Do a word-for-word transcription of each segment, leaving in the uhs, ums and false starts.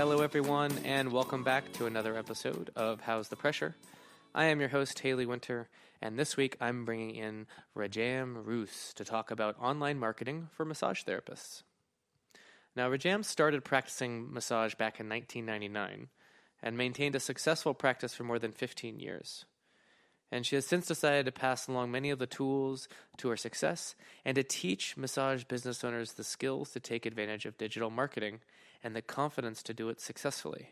Hello, everyone, and welcome back to another episode of How's the Pressure? I am your host, Haley Winter, and this week I'm bringing in Rajam Roose to talk about online marketing for massage therapists. Now, Rajam started practicing massage back in nineteen ninety-nine and maintained a successful practice for more than fifteen years. And she has since decided to pass along many of the tools to her success and to teach massage business owners the skills to take advantage of digital marketing and the confidence to do it successfully.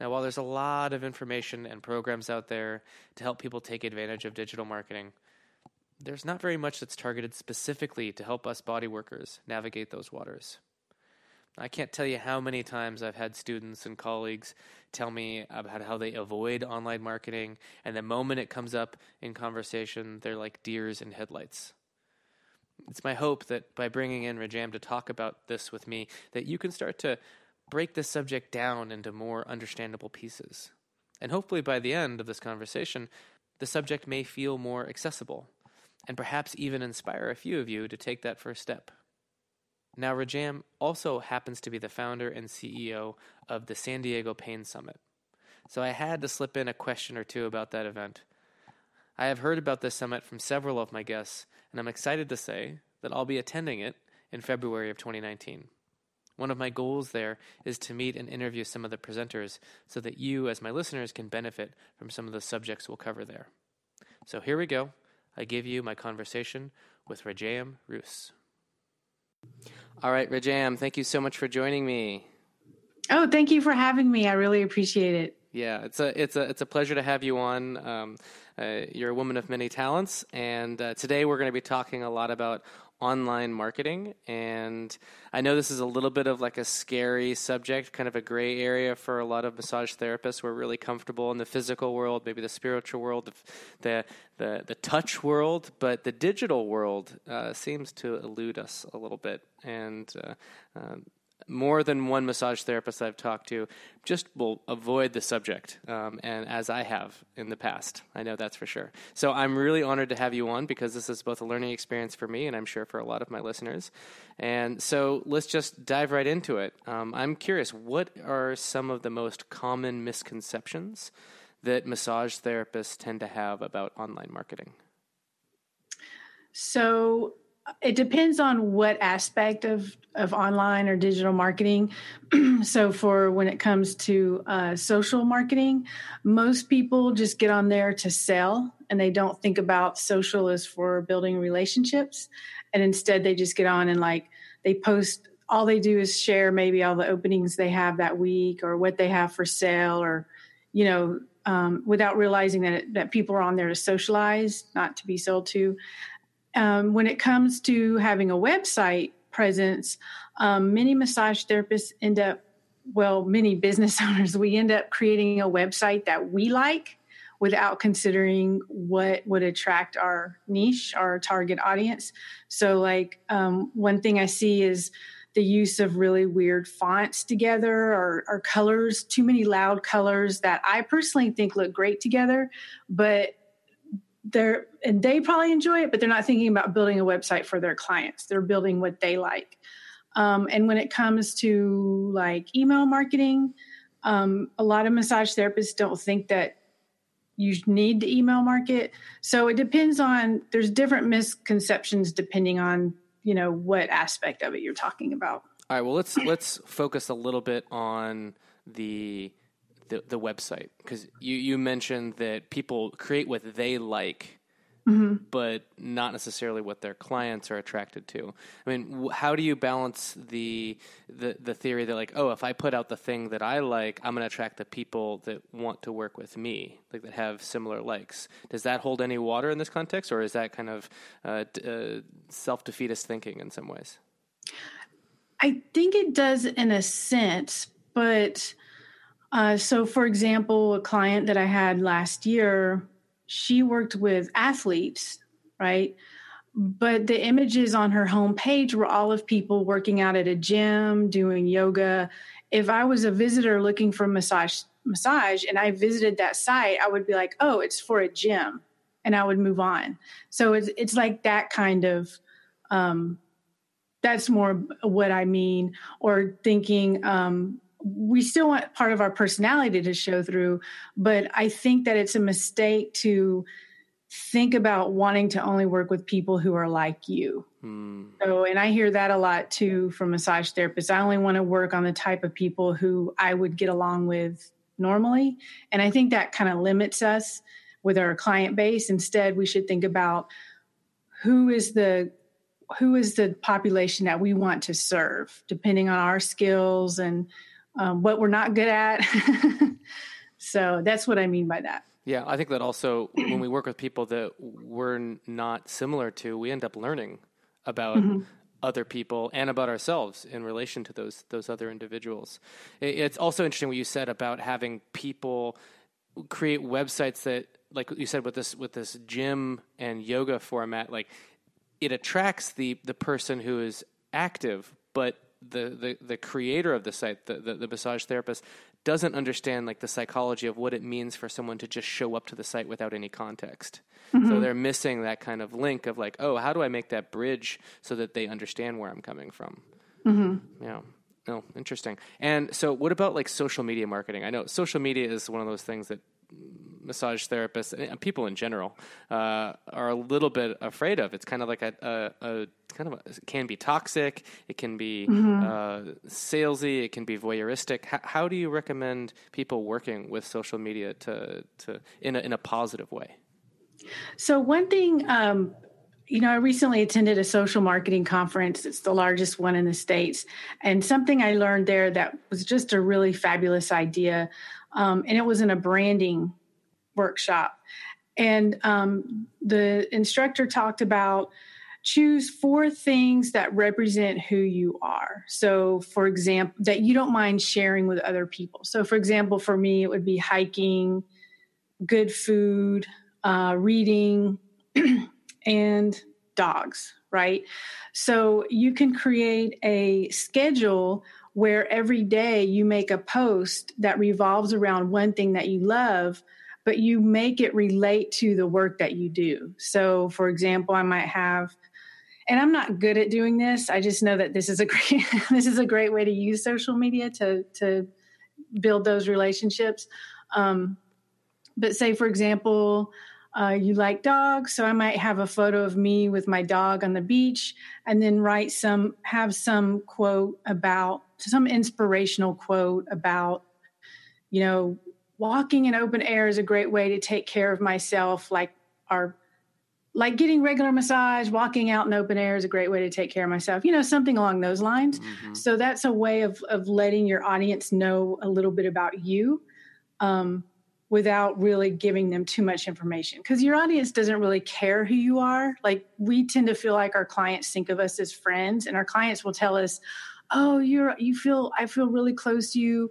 Now, while there's a lot of information and programs out there to help people take advantage of digital marketing, there's not very much that's targeted specifically to help us body workers navigate those waters. I can't tell you how many times I've had students and colleagues tell me about how they avoid online marketing, and the moment it comes up in conversation, they're like deers in headlights. It's my hope that by bringing in Rajam to talk about this with me, that you can start to break this subject down into more understandable pieces. And hopefully by the end of this conversation, the subject may feel more accessible, and perhaps even inspire a few of you to take that first step. Now, Rajam also happens to be the founder and C E O of the San Diego Pain Summit, so I had to slip in a question or two about that event. I have heard about this summit from several of my guests, and I'm excited to say that I'll be attending it in February of twenty nineteen. One of my goals there is to meet and interview some of the presenters so that you, as my listeners, can benefit from some of the subjects we'll cover there. So here we go. I give you my conversation with Rajam Roose. All right, Rajam, thank you so much for joining me. Oh, thank you for having me. I really appreciate it. Yeah, it's a it's a it's a pleasure to have you on. Um, uh, you're a woman of many talents, and uh, today we're going to be talking a lot about online marketing. And I know this is a little bit of like a scary subject, kind of a gray area for a lot of massage therapists. We're really comfortable in the physical world, maybe the spiritual world, the the the touch world, but the digital world uh, seems to elude us a little bit. And uh, um, more than one massage therapist I've talked to just will avoid the subject, um, and as I have in the past. I know that's for sure. So I'm really honored to have you on because this is both a learning experience for me and I'm sure for a lot of my listeners. And so let's just dive right into it. Um, I'm curious, what are some of the most common misconceptions that massage therapists tend to have about online marketing? So it depends on what aspect of, of online or digital marketing. So for when it comes to uh, social marketing, most people just get on there to sell and they don't think about social as for building relationships. And instead they just get on and like they post, all they do is share maybe all the openings they have that week or what they have for sale or, you know, um, without realizing that, it, that people are on there to socialize, not to be sold to. Um, when it comes to having a website presence, um, many massage therapists end up, well, many business owners, we end up creating a website that we like without considering what would attract our niche, our target audience. So like um, one thing I see is the use of really weird fonts together or, or colors, too many loud colors that I personally think look great together, but They're, and they probably enjoy it, but they're not thinking about building a website for their clients. They're building what they like. Um, and when it comes to like email marketing, um, a lot of massage therapists don't think that you need to email market. So it depends on, there's different misconceptions depending on, you know, what aspect of it you're talking about. All right, well, let's, let's focus a little bit on the The, the website, because you, you mentioned that people create what they like, mm-hmm. but not necessarily what their clients are attracted to. I mean, how do you balance the, the, the theory that like, oh, if I put out the thing that I like, I'm going to attract the people that want to work with me, like that have similar likes. Does that hold any water in this context, or is that kind of uh, uh, self-defeatist thinking in some ways? I think it does in a sense, but Uh, so, for example, a client that I had last year, she worked with athletes, right? But the images on her homepage were all of people working out at a gym, doing yoga. If I was a visitor looking for massage, massage, and I visited that site, I would be like, oh, it's for a gym, and I would move on. So it's it's like that kind of, um, that's more what I mean, or thinking, um, we still want part of our personality to show through, but I think that it's a mistake to think about wanting to only work with people who are like you. Hmm. So, and I hear that a lot too from massage therapists. I only want to work on the type of people who I would get along with normally. And I think that kind of limits us with our client base. Instead, we should think about who is the who is the population that we want to serve, depending on our skills and um, what we're not good at. So that's what I mean by that. Yeah, I think that also when we work with people that we're not similar to, we end up learning about mm-hmm. other people and about ourselves in relation to those those other individuals. It's also interesting what you said about having people create websites that, like you said, with this with this gym and yoga format, like it attracts the the person who is active, but the the, the creator of the site, the, the the massage therapist, doesn't understand like the psychology of what it means for someone to just show up to the site without any context. Mm-hmm. So they're missing that kind of link of like, oh, how do I make that bridge so that they understand where I'm coming from? Mm-hmm. Yeah. Oh, interesting. And so what about like social media marketing? I know social media is one of those things that massage therapists and people in general uh, are a little bit afraid of. It's kind of like a, a, a kind of a, it can be toxic. It can be mm-hmm. uh, salesy. It can be voyeuristic. H- how do you recommend people working with social media to, to in a, in a positive way? So one thing, um, you know, I recently attended a social marketing conference. It's the largest one in the States. And something I learned there that was just a really fabulous idea. Um, and it was in a branding workshop. And um, the instructor talked about choose four things that represent who you are. So, for example, that you don't mind sharing with other people. So, for example, for me, it would be hiking, good food, uh, reading, and dogs, right? So you can create a schedule where every day you make a post that revolves around one thing that you love, but you make it relate to the work that you do. So, for example, I might have, and I'm not good at doing this. I just know that this is a great, this is a great way to use social media to, to build those relationships. Um, but say, for example, uh, you like dogs. So I might have a photo of me with my dog on the beach and then write some, have some quote about, some inspirational quote about, you know, walking in open air is a great way to take care of myself. Like our, like getting regular massage, walking out in open air is a great way to take care of myself. You know, something along those lines. Mm-hmm. So that's a way of of letting your audience know a little bit about you, um, without really giving them too much information, because your audience doesn't really care who you are. Like we tend to feel like our clients think of us as friends, and our clients will tell us, "Oh, you're you feel I feel really close to you."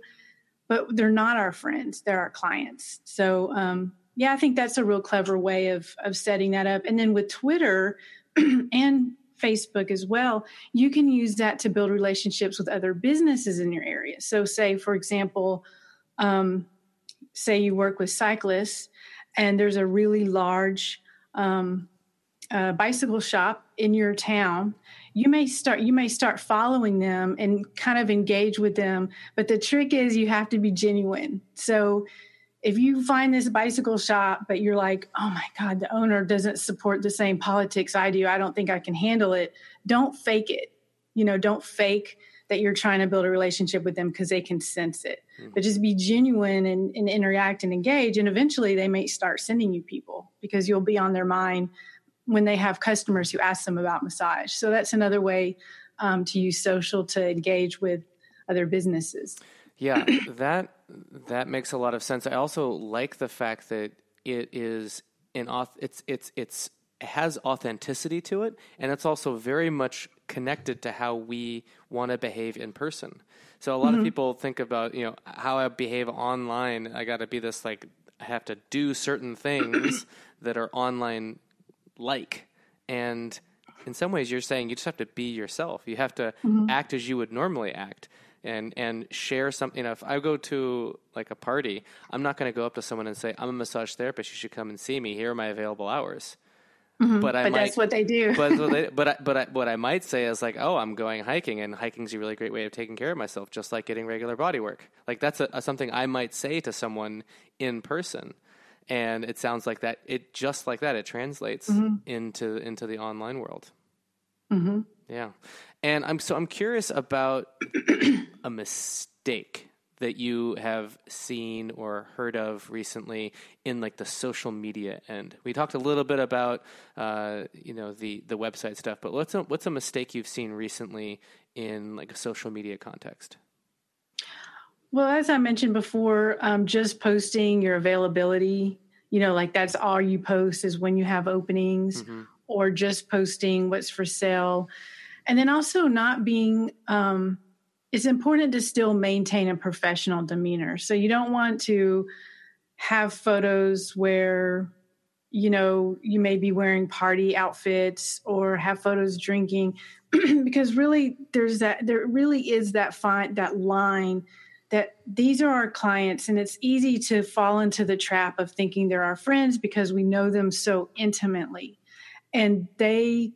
But they're not our friends. They're our clients. So, um, yeah, I think that's a real clever way of, of setting that up. And then with Twitter and Facebook as well, you can use that to build relationships with other businesses in your area. So say, for example, um, say you work with cyclists and there's a really large um, uh, bicycle shop in your town. You may start you may start following them and kind of engage with them. But the trick is you have to be genuine. So if you find this bicycle shop, but you're like, oh, my God, the owner doesn't support the same politics I do. I don't think I can handle it. Don't fake it. You know, don't fake that you're trying to build a relationship with them because they can sense it. Mm-hmm. But just be genuine and, and interact and engage. And eventually they may start sending you people because you'll be on their mind when they have customers who ask them about massage. So that's another way um, to use social to engage with other businesses. Yeah, that that makes a lot of sense. I also like the fact that it is an it's it's it's it has authenticity to it, and it's also very much connected to how we want to behave in person. So a lot mm-hmm. of people think about, you know, how I behave online. I got to be this like I have to do certain things that are online like, and in some ways you're saying you just have to be yourself. You have to mm-hmm. act as you would normally act and, and share something. You know, if I go to like a party, I'm not going to go up to someone and say, I'm a massage therapist. You should come and see me. Here are my available hours. Mm-hmm. But I but might, that's what they do. but but I, but I, what I might say is like, oh, I'm going hiking, and hiking's a really great way of taking care of myself, just like getting regular body work. Like that's a, a, something I might say to someone in person, and it sounds like that. It just like that. It translates mm-hmm. into into the online world. Mm-hmm. Yeah, and I'm so I'm curious about a mistake that you have seen or heard of recently in like the social media end. We talked a little bit about, uh, you know, the, the website stuff, but what's a, what's a mistake you've seen recently in like a social media context? Well, as I mentioned before, um, just posting your availability, you know, like that's all you post is when you have openings mm-hmm. or just posting what's for sale. And then also not being, um, it's important to still maintain a professional demeanor. So you don't want to have photos where, you know, you may be wearing party outfits or have photos drinking because really there's that, there really is that fine, that line that these are our clients, and it's easy to fall into the trap of thinking they're our friends because we know them so intimately, and they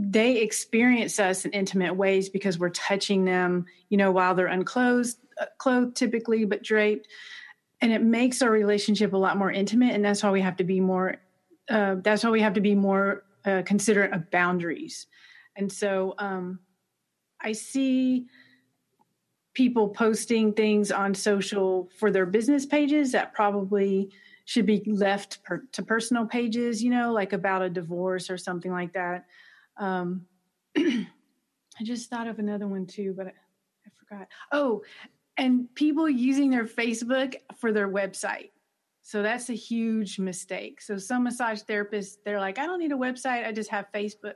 they experience us in intimate ways because we're touching them, you know, while they're unclothed, clothed typically, but draped. And it makes our relationship a lot more intimate. And that's why we have to be more, uh, that's why we have to be more uh, considerate of boundaries. And so um, I see people posting things on social for their business pages that probably should be left per- to personal pages, you know, like about a divorce or something like that. Um, I just thought of another one too, but I, I forgot. Oh, and people using their Facebook for their website. So that's a huge mistake. So some massage therapists, they're like, I don't need a website. I just have Facebook.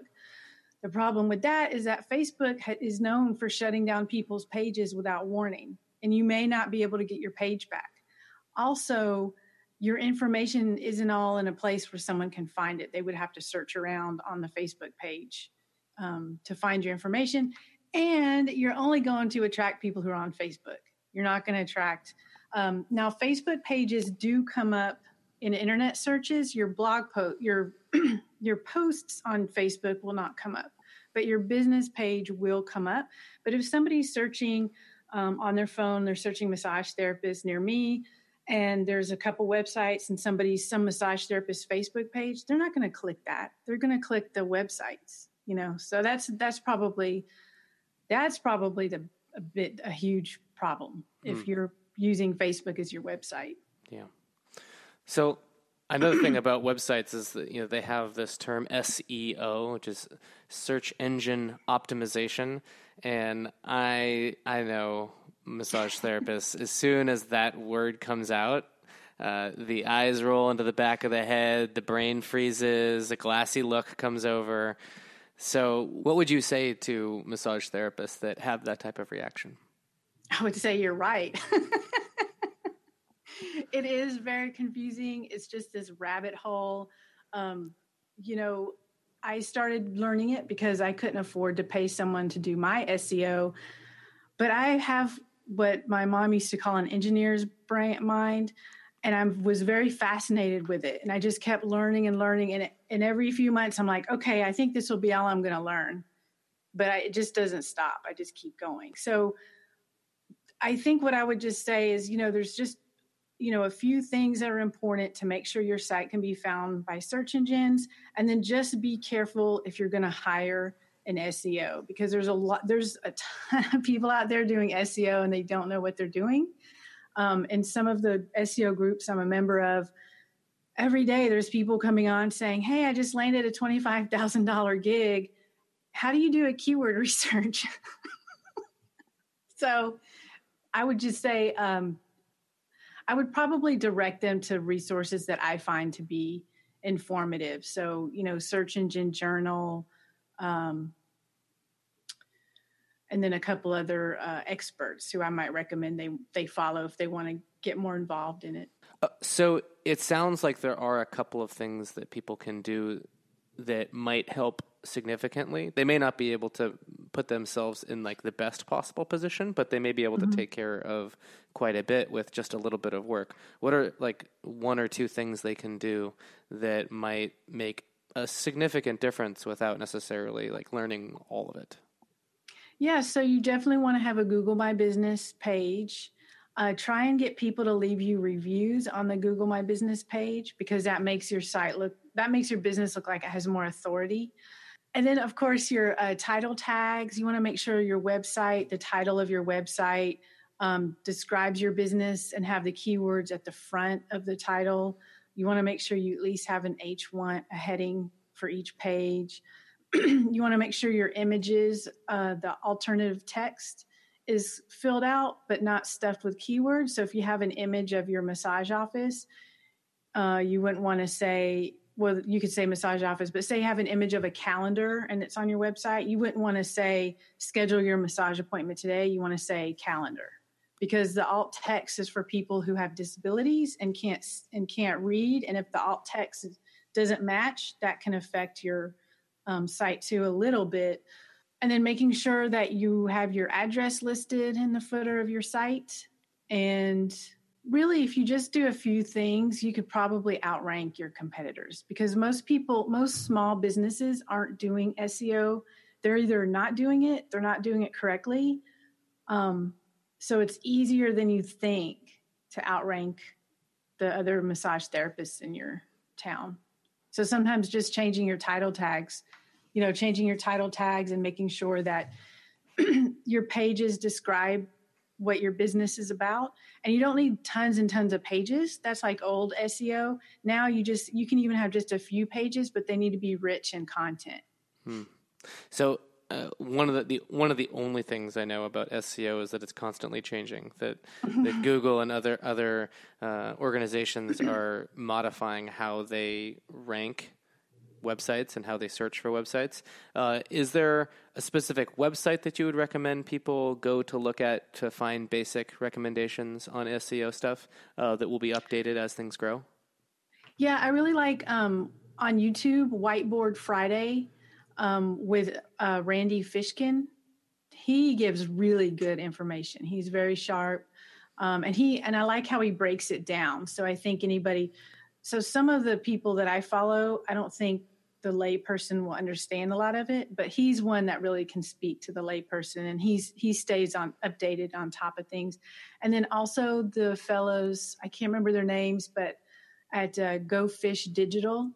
The problem with that is that Facebook ha- is known for shutting down people's pages without warning, and you may not be able to get your page back. Also, your information isn't all in a place where someone can find it. They would have to search around on the Facebook page um, to find your information. And you're only going to attract people who are on Facebook. You're not going to attract. Um, now, Facebook pages do come up in internet searches. Your blog post, your your posts on Facebook will not come up, but your business page will come up. But if somebody's searching um, on their phone, they're searching massage therapist near me, and there's a couple websites and somebody, some massage therapist Facebook page, they're not going to click that. They're going to click the websites, you know? So that's, that's probably, that's probably the, a bit, a huge problem mm. if you're using Facebook as your website. Yeah. So another thing about websites is that, you know, they have this term S E O, which is search engine optimization. And I, I know, massage therapists, as soon as that word comes out, uh, the eyes roll into the back of the head, the brain freezes, a glassy look comes over. So what would you say to massage therapists that have that type of reaction? I would say you're right. It is very confusing. It's just this rabbit hole. Um, you know, I started learning it because I couldn't afford to pay someone to do my S E O, but I have what my mom used to call an engineer's brain mind, and I was very fascinated with it. And I just kept learning and learning. And, and every few months, I'm like, okay, I think this will be all I'm going to learn. But I, it just doesn't stop. I just keep going. So I think what I would just say is, you know, there's just, you know, a few things that are important to make sure your site can be found by search engines. And then just be careful if you're going to hire an S E O, because there's a lot, there's a ton of people out there doing S E O and they don't know what they're doing. Um, and some of the S E O groups I'm a member of, every day there's people coming on saying, hey, I just landed a twenty-five thousand dollars gig. How do you do a keyword research? So I would just say, um, I would probably direct them to resources that I find to be informative. So, you know, Search Engine Journal, Um, and then a couple other uh, experts who I might recommend they, they follow if they want to get more involved in it. Uh, so it sounds like there are a couple of things that people can do that might help significantly. They may not be able to put themselves in like the best possible position, but they may be able mm-hmm. to take care of quite a bit with just a little bit of work. What are like one or two things they can do that might make a significant difference without necessarily like learning all of it? Yeah. So you definitely want to have a Google My Business page. Uh, try and get people to leave you reviews on the Google My Business page, because that makes your site look, that makes your business look like it has more authority. And then, of course, your uh, title tags. You want to make sure your website, the title of your website um, describes your business, and have the keywords at the front of the title. You want to make sure you at least have an H one, a heading for each page. You want to make sure your images, uh, the alternative text is filled out, but not stuffed with keywords. So if you have an image of your massage office, uh, you wouldn't want to say, well, you could say massage office, but say you have an image of a calendar and it's on your website. You wouldn't want to say schedule your massage appointment today. You want to say calendar, because the alt text is for people who have disabilities and can't, and can't read. And if the alt text doesn't match, that can affect your um, site too a little bit. And then making sure that you have your address listed in the footer of your site. And really, if you just do a few things, you could probably outrank your competitors, because most people, most small businesses aren't doing S E O. They're either not doing it, they're not doing it correctly. Um, so it's easier than you think to outrank the other massage therapists in your town. So sometimes just changing your title tags, you know, changing your title tags and making sure that your pages describe what your business is about. And you don't need tons and tons of pages. That's like old S E O. Now you just, you can even have just a few pages, but they need to be rich in content. Hmm. So uh, one of the, the, one of the only things I know about S E O is that it's constantly changing, that, that Google and other, other uh, organizations are modifying how they rank websites and how they search for websites. Uh, is there a specific website that you would recommend people go to look at to find basic recommendations on S E O stuff uh, that will be updated as things grow? Yeah, I really like um, on YouTube, Whiteboard Friday um, with uh, Randy Fishkin. He gives really good information. He's very sharp. Um, and he and I like how he breaks it down. So I think anybody... So some of the people that I follow, I don't think the lay person will understand a lot of it, but he's one that really can speak to the lay person, and he's, he stays on updated on top of things. And then also the fellows, I can't remember their names, but at uh, Go Fish Digital,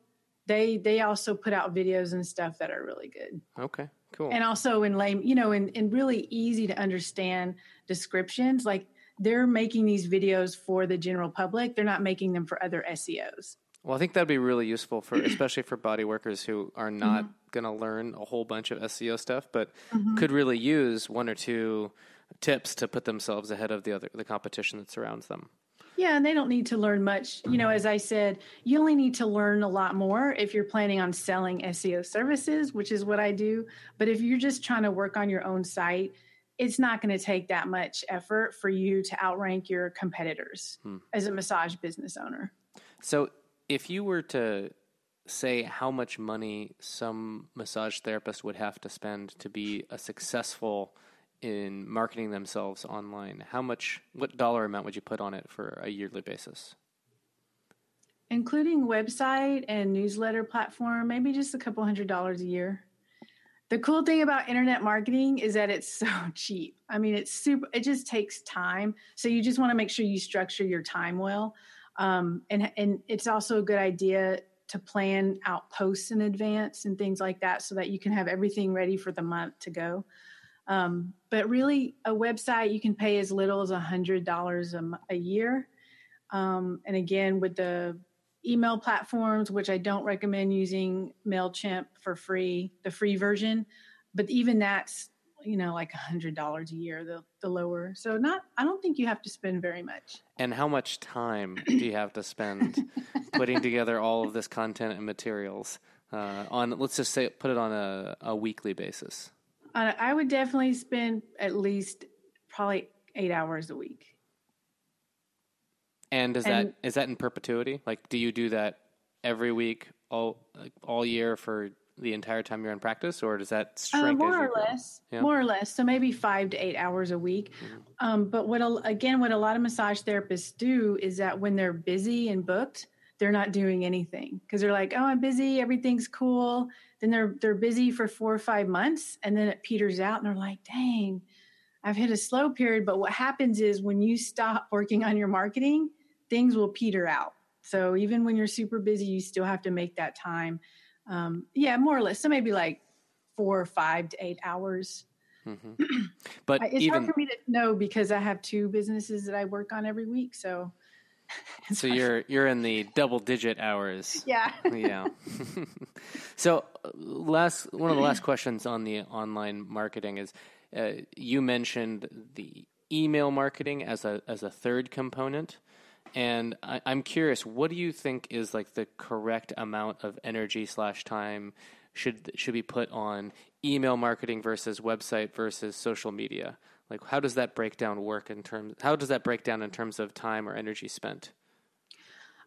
they, they also put out videos and stuff that are really good. Okay, cool. And also in lay, you know, in, in really easy to understand descriptions, like they're making these videos for the general public. They're not making them for other S E Os. Well, I think that'd be really useful for, especially for body workers who are not mm-hmm. going to learn a whole bunch of S E O stuff, but mm-hmm. could really use one or two tips to put themselves ahead of the other, the competition that surrounds them. Yeah. And they don't need to learn much. You know, as I said, you only need to learn a lot more if you're planning on selling S E O services, which is what I do. But if you're just trying to work on your own site, it's not going to take that much effort for you to outrank your competitors hmm. as a massage business owner. So if you were to say how much money some massage therapist would have to spend to be a successful in marketing themselves online, how much, what dollar amount would you put on it for a yearly basis? Including website and newsletter platform, maybe just a couple hundred dollars a year. The cool thing about internet marketing is that it's so cheap. I mean, it's super, it just takes time. So you just want to make sure you structure your time well. Um, and, and it's also a good idea to plan out posts in advance and things like that, so that you can have everything ready for the month to go. Um, but really a website, you can pay as little as a hundred dollars a year. Um, and again, with the email platforms, which I don't recommend using MailChimp for free, the free version, but even that's, you know, like a hundred dollars a year, the, the lower. So not, I don't think you have to spend very much. And how much time do you have to spend putting together all of this content and materials uh, on, let's just say, put it on a, a weekly basis? Uh, I would definitely spend at least probably eight hours a week. And does and, that is that in perpetuity? Like, do you do that every week, all all year for the entire time you're in practice, or does that shrink? Uh, more or less, yeah. more or less. So maybe five to eight hours a week. Mm-hmm. Um, but what a, again, what a lot of massage therapists do is that when they're busy and booked, they're not doing anything because they're like, oh, I'm busy. Everything's cool. Then they're, they're busy for four or five months and then it peters out and they're like, dang, I've hit a slow period. But what happens is when you stop working on your marketing, things will peter out. So even when you're super busy, you still have to make that time. Um, yeah, more or less. So maybe like four or five to eight hours. Mm-hmm. But it's even, hard for me to know because I have two businesses that I work on every week. So. So you're you're in the double digit hours. Yeah. Yeah. So last one of the last questions on the online marketing is uh, you mentioned the email marketing as a as a third component, and I, I'm curious, what do you think is like the correct amount of energy slash time should should be put on email marketing versus website versus social media? Like, how does that break down work in terms, how does that break down in terms of time or energy spent?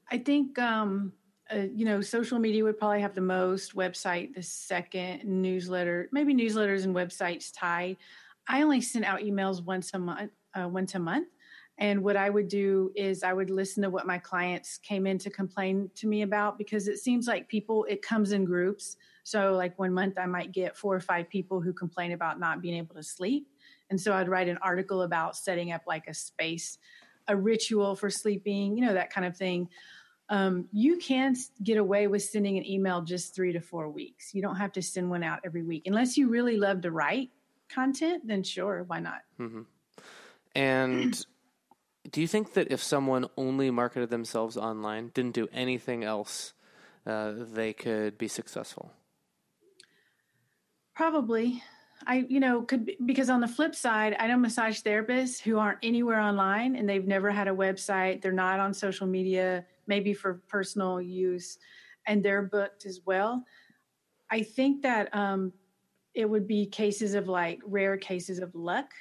I think, um, uh, you know, social media would probably have the most, website the second, newsletter, maybe newsletters and websites tie. I only send out emails once a month, uh, once a month. And what I would do is I would listen to what my clients came in to complain to me about, because it seems like people, it comes in groups. So like one month I might get four or five people who complain about not being able to sleep. And so I'd write an article about setting up like a space, a ritual for sleeping, you know, that kind of thing. Um, you can get away with sending an email just three to four weeks. You don't have to send one out every week. Unless you really love to write content, then sure, why not? Mm-hmm. And do you think that if someone only marketed themselves online, didn't do anything else, uh, they could be successful? Probably. I, you know, could be, because on the flip side, I know massage therapists who aren't anywhere online and they've never had a website. They're not on social media, maybe for personal use, and they're booked as well. I think that um, it would be cases of like rare cases of luck.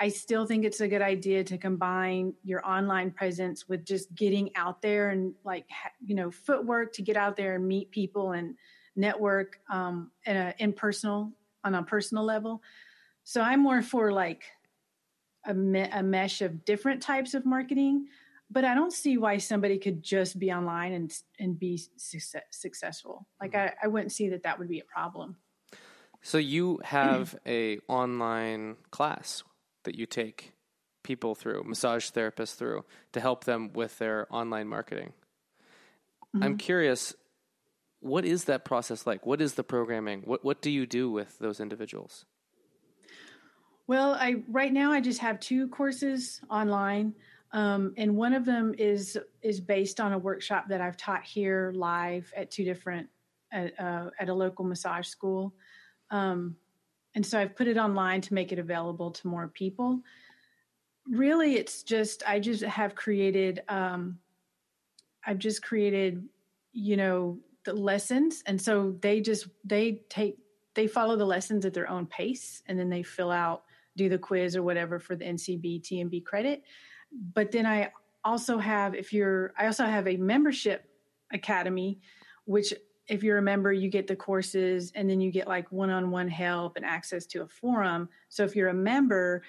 I still think it's a good idea to combine your online presence with just getting out there and like, you know, footwork to get out there and meet people and network um, in a, in personal on a personal level. So I'm more for like a, me- a mesh of different types of marketing, but I don't see why somebody could just be online and and be su- successful. Like mm-hmm. I, I wouldn't see that that would be a problem. So you have mm-hmm. a online class that you take people through, massage therapists through, to help them with their online marketing. Mm-hmm. I'm curious, what is that process like? What is the programming? What what do you do with those individuals? Well, I right now I just have two courses online, um, and one of them is is based on a workshop that I've taught here live at two different at, uh, at a local massage school, um, and so I've put it online to make it available to more people. Really, it's just I just have created um, I've just created you know. the lessons. And so they just, they take, they follow the lessons at their own pace. And then they fill out, do the quiz or whatever for the N C B T M B credit. But then I also have, if you're, I also have a membership academy, which if you're a member, you get the courses and then you get like one-on-one help and access to a forum. So if you're a member,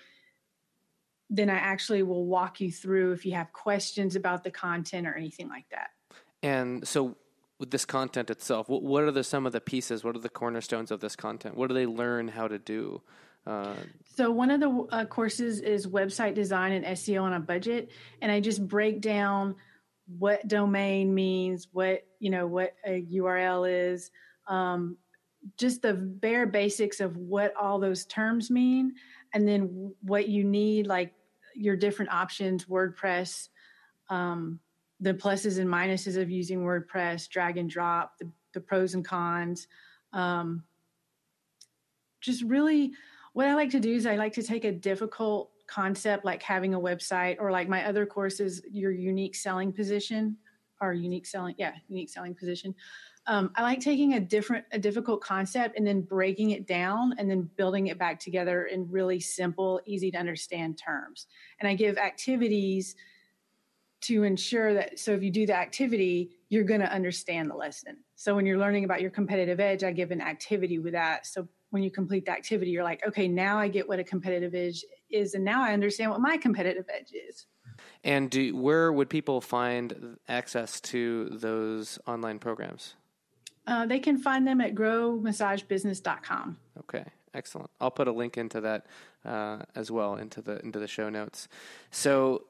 then I actually will walk you through if you have questions about the content or anything like that. And so with this content itself, what are the, some of the pieces? What are the cornerstones of this content? What do they learn how to do? Uh, so one of the uh, courses is website design and S E O on a budget. And I just break down what domain means, what, you know, what a U R L is, um, just the bare basics of what all those terms mean. And then what you need, like your different options, WordPress, um, the pluses and minuses of using WordPress, drag and drop, the, the pros and cons. Um, just really what I like to do is I like to take a difficult concept like having a website, or like my other courses, your unique selling position or unique selling. Yeah. Unique selling position. Um, I like taking a different, a difficult concept and then breaking it down and then building it back together in really simple, easy to understand terms. And I give activities to ensure that, so if you do the activity, you're going to understand the lesson. So when you're learning about your competitive edge, I give an activity with that. So when you complete the activity, you're like, okay, now I get what a competitive edge is. And now I understand what my competitive edge is. And do, where would people find access to those online programs? Uh, they can find them at grow massage business dot com. Okay, excellent. I'll put a link into that uh, as well, into the into the show notes. So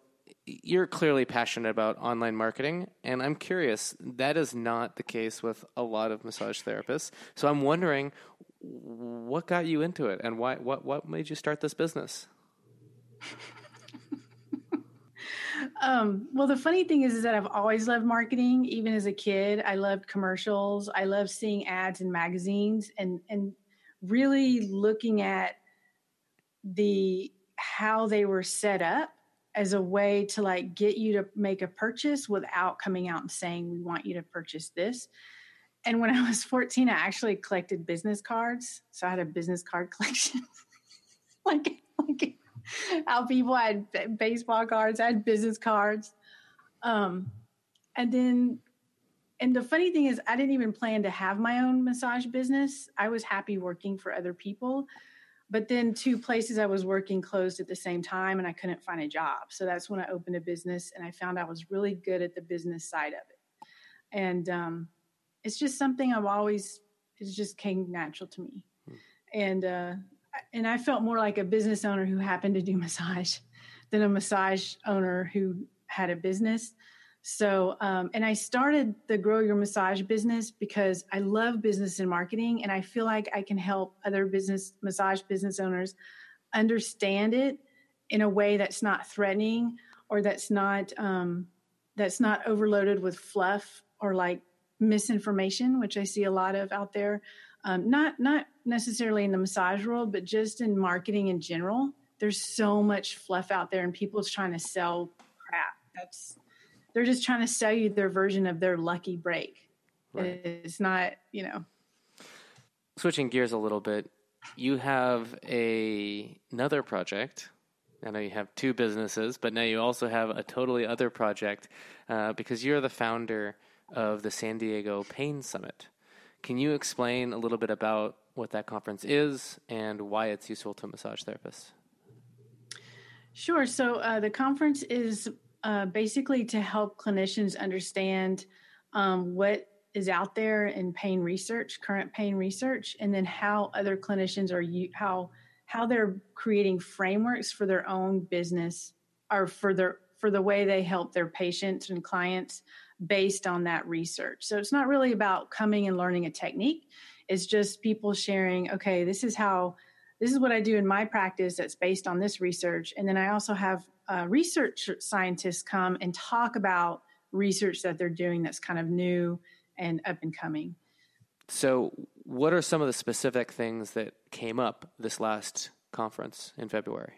you're clearly passionate about online marketing, and I'm curious, that is not the case with a lot of massage therapists. So I'm wondering, what got you into it, and why? What what made you start this business? Um, well, the funny thing is, is that I've always loved marketing. Even as a kid, I loved commercials. I loved seeing ads in magazines and, and really looking at the, how they were set up as a way to like get you to make a purchase without coming out and saying, we want you to purchase this. And when I was fourteen, I actually collected business cards. So I had a business card collection. like, like How people had baseball cards, I had business cards. Um, and then, and the funny thing is I didn't even plan to have my own massage business. I was happy working for other people, but then two places I was working closed at the same time and I couldn't find a job. So that's when I opened a business and I found I was really good at the business side of it. And um, it's just something I've always, it just came natural to me. Hmm. And, uh, And I felt more like a business owner who happened to do massage than a massage owner who had a business. So, um, and I started the Grow Your Massage business because I love business and marketing, and I feel like I can help other business massage business owners understand it in a way that's not threatening or that's not um, that's not overloaded with fluff or like misinformation, which I see a lot of out there. Um, not not necessarily in the massage world, but just in marketing in general. There's so much fluff out there and people's trying to sell crap. That's they're just trying to sell you their version of their lucky break. Right. And it's not, you know. Switching gears a little bit, you have a, another project. I know you have two businesses, but now you also have a totally other project uh, because you're the founder of the San Diego Pain Summit. Can you explain a little bit about what that conference is and why it's useful to massage therapists? Sure. So uh, the conference is uh, basically to help clinicians understand um, what is out there in pain research, current pain research, and then how other clinicians are, how how they're creating frameworks for their own business or for their for the way they help their patients and clients based on that research. So it's not really about coming and learning a technique. It's just people sharing, okay, this is how, this is what I do in my practice that's based on this research. And then I also have uh, research scientists come and talk about research that they're doing that's kind of new and up and coming. So what are some of the specific things that came up this last conference in February?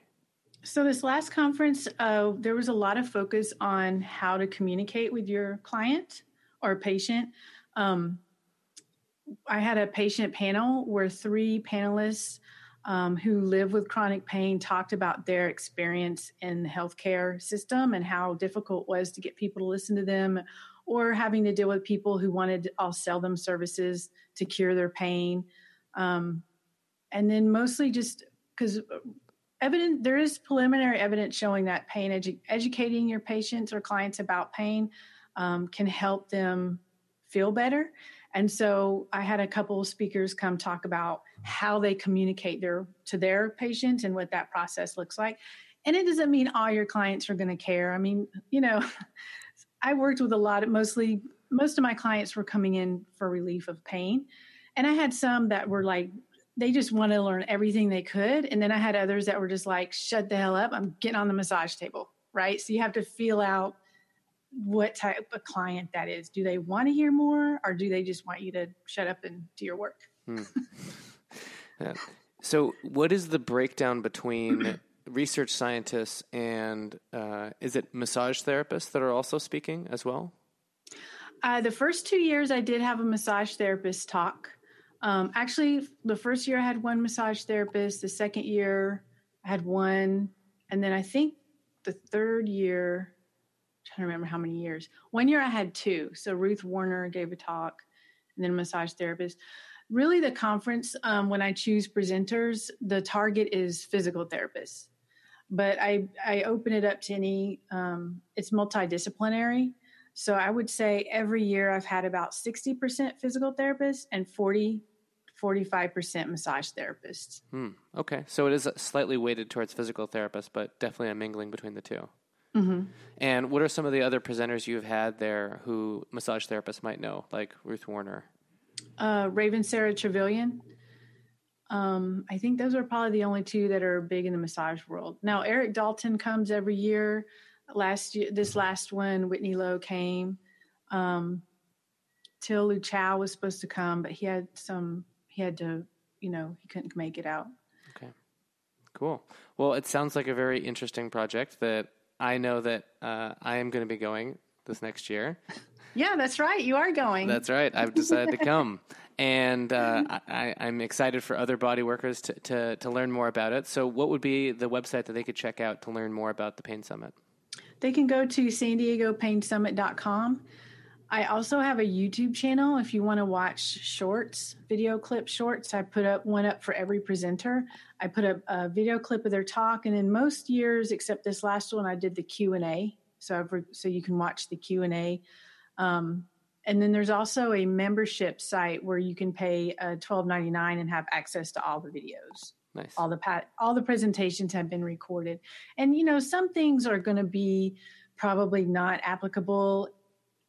So this last conference, uh, there was a lot of focus on how to communicate with your client or patient. Um, I had a patient panel where three panelists um, who live with chronic pain talked about their experience in the healthcare system and how difficult it was to get people to listen to them or having to deal with people who wanted to all sell them services to cure their pain. Um, and then mostly just because... Evident, there is preliminary evidence showing that pain edu- educating your patients or clients about pain um, can help them feel better. And so I had a couple of speakers come talk about how they communicate their to their patients and what that process looks like. And it doesn't mean all your clients are going to care. I mean, you know, I worked with a lot of mostly, most of my clients were coming in for relief of pain. And I had some that were like, they just wanted to learn everything they could. And then I had others that were just like, shut the hell up. I'm getting on the massage table, right? So you have to feel out what type of client that is. Do they want to hear more or do they just want you to shut up and do your work? Hmm. Yeah. So what is the breakdown between research scientists and uh, is it massage therapists that are also speaking as well? Uh, the first two years I did have a massage therapist talk. Um, actually, the first year I had one massage therapist, the second year I had one, and then I think the third year, I'm trying to remember how many years, one year I had two. So Ruth Warner gave a talk, and then a massage therapist. Really, the conference, um, when I choose presenters, the target is physical therapists. But I, I open it up to any, um, it's multidisciplinary. So I would say every year I've had about sixty percent physical therapists and forty, forty-five percent massage therapists. Hmm. Okay. So it is slightly weighted towards physical therapists, but definitely a mingling between the two. Mm-hmm. And what are some of the other presenters you've had there who massage therapists might know, like Ruth Warner? Uh, Raven Sarah Trevelyan. Um, I think those are probably the only two that are big in the massage world. Now, Eric Dalton comes every year. Last year, this last one, Whitney Lowe came. Um, Till Luchow was supposed to come, but he had some, he had to, you know, he couldn't make it out. Okay, cool. Well, it sounds like a very interesting project that I know that uh, I am going to be going this next year. Yeah, that's right. You are going. That's right. I've decided to come. And uh, I, I'm excited for other body workers to, to, to learn more about it. So what would be the website that they could check out to learn more about the Pain Summit? They can go to san diego pain summit dot com. I also have a YouTube channel if you want to watch shorts, video clip shorts. I put up one up for every presenter. I put up a video clip of their talk. And in most years, except this last one, I did the Q and A. So, I've re- so you can watch the Q and A. Um, and then there's also a membership site where you can pay uh, twelve ninety-nine and have access to all the videos. Nice. All the pat- all the presentations have been recorded. And, you know, some things are going to be probably not applicable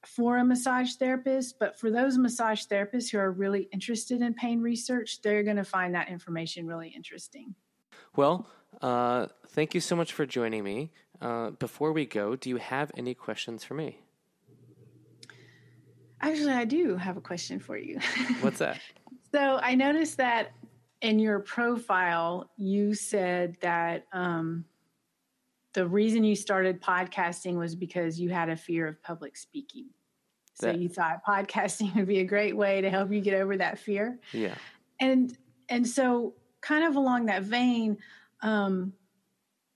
for a massage therapist, but for those massage therapists who are really interested in pain research, they're going to find that information really interesting. Well, uh, thank you so much for joining me. Uh, before we go, do you have any questions for me? Actually, I do have a question for you. What's that? So I noticed that in your profile, you said that um, the reason you started podcasting was because you had a fear of public speaking. So that, you thought podcasting would be a great way to help you get over that fear. Yeah. And and so kind of along that vein, um,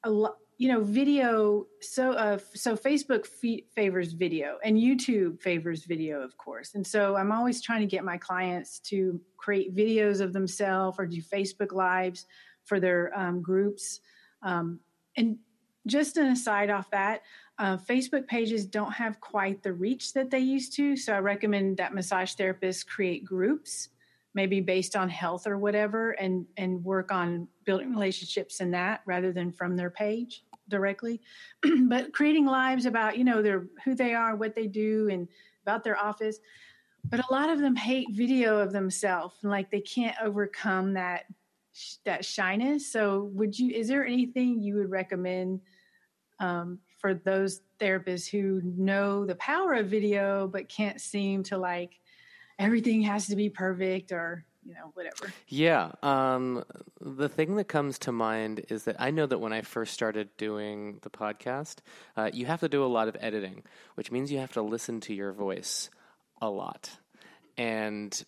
a lot. You know, video, so uh, so Facebook fe- favors video and YouTube favors video, of course. And so I'm always trying to get my clients to create videos of themselves or do Facebook Lives for their um, groups. Um, and just an aside off that, uh, Facebook pages don't have quite the reach that they used to. So I recommend that massage therapists create groups, maybe based on health or whatever, and, and work on building relationships in that rather than from their page directly, but creating lives about, you know, their, who they are, what they do, and about their office. But a lot of them hate video of themselves, and like they can't overcome that, that shyness. So would you, is there anything you would recommend um, for those therapists who know the power of video, but can't seem to like, everything has to be perfect or, you know, whatever? Yeah. Um, the thing that comes to mind is that I know that when I first started doing the podcast, uh, you have to do a lot of editing, which means you have to listen to your voice a lot. And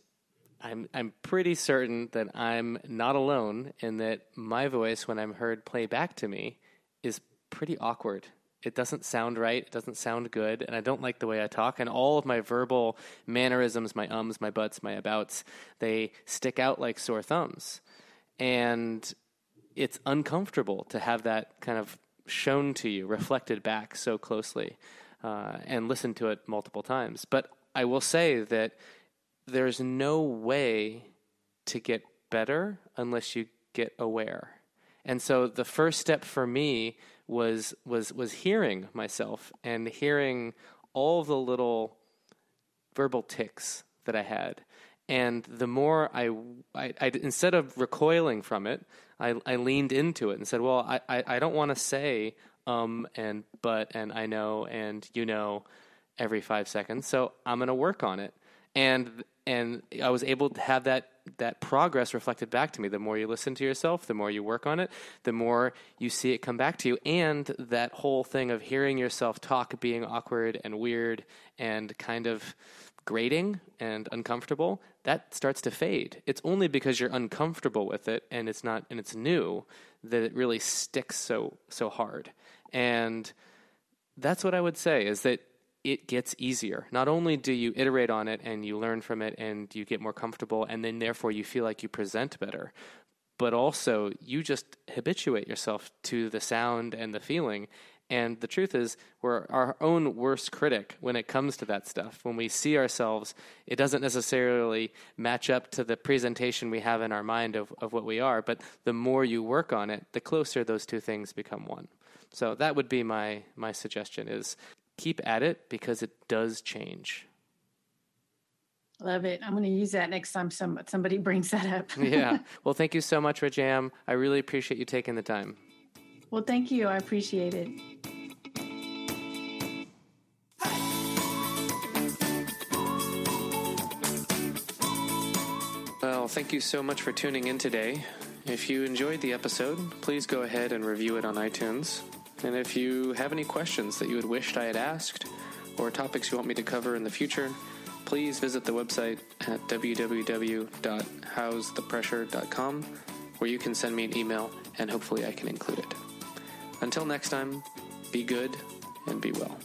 I'm I'm pretty certain that I'm not alone in that my voice, when I'm heard play back to me, is pretty awkward. It doesn't sound right. It doesn't sound good. And I don't like the way I talk. And all of my verbal mannerisms, my ums, my buts, my abouts, they stick out like sore thumbs. And it's uncomfortable to have that kind of shown to you, reflected back so closely, uh, and listen to it multiple times. But I will say that there's no way to get better unless you get aware. And so the first step for me was was was hearing myself and hearing all the little verbal tics that I had. And the more I, I, I instead of recoiling from it, I, I leaned into it and said, well, I, I, I don't want to say um and but and I know and you know every five seconds, so I'm going to work on it. And and I was able to have that that progress reflected back to me. The more you listen to yourself, the more you work on it, the more you see it come back to you. And that whole thing of hearing yourself talk being awkward and weird and kind of grating and uncomfortable, that starts to fade. It's only because you're uncomfortable with it and it's not and it's new that it really sticks so so hard. And that's what I would say, is that it gets easier. Not only do you iterate on it and you learn from it and you get more comfortable, and then therefore you feel like you present better, but also you just habituate yourself to the sound and the feeling. And the truth is, we're our own worst critic when it comes to that stuff. When we see ourselves, it doesn't necessarily match up to the presentation we have in our mind of, of what we are, but the more you work on it, the closer those two things become one. So that would be my, my suggestion is keep at it because it does change. Love it. I'm going to use that next time some, somebody brings that up. Yeah. Well, thank you so much, Rajam. I really appreciate you taking the time. Well, thank you. I appreciate it. Well, thank you so much for tuning in today. If you enjoyed the episode, please go ahead and review it on iTunes. And if you have any questions that you had wished I had asked or topics you want me to cover in the future, please visit the website at w w w dot hows the pressure dot com where you can send me an email and hopefully I can include it. Until next time, be good and be well.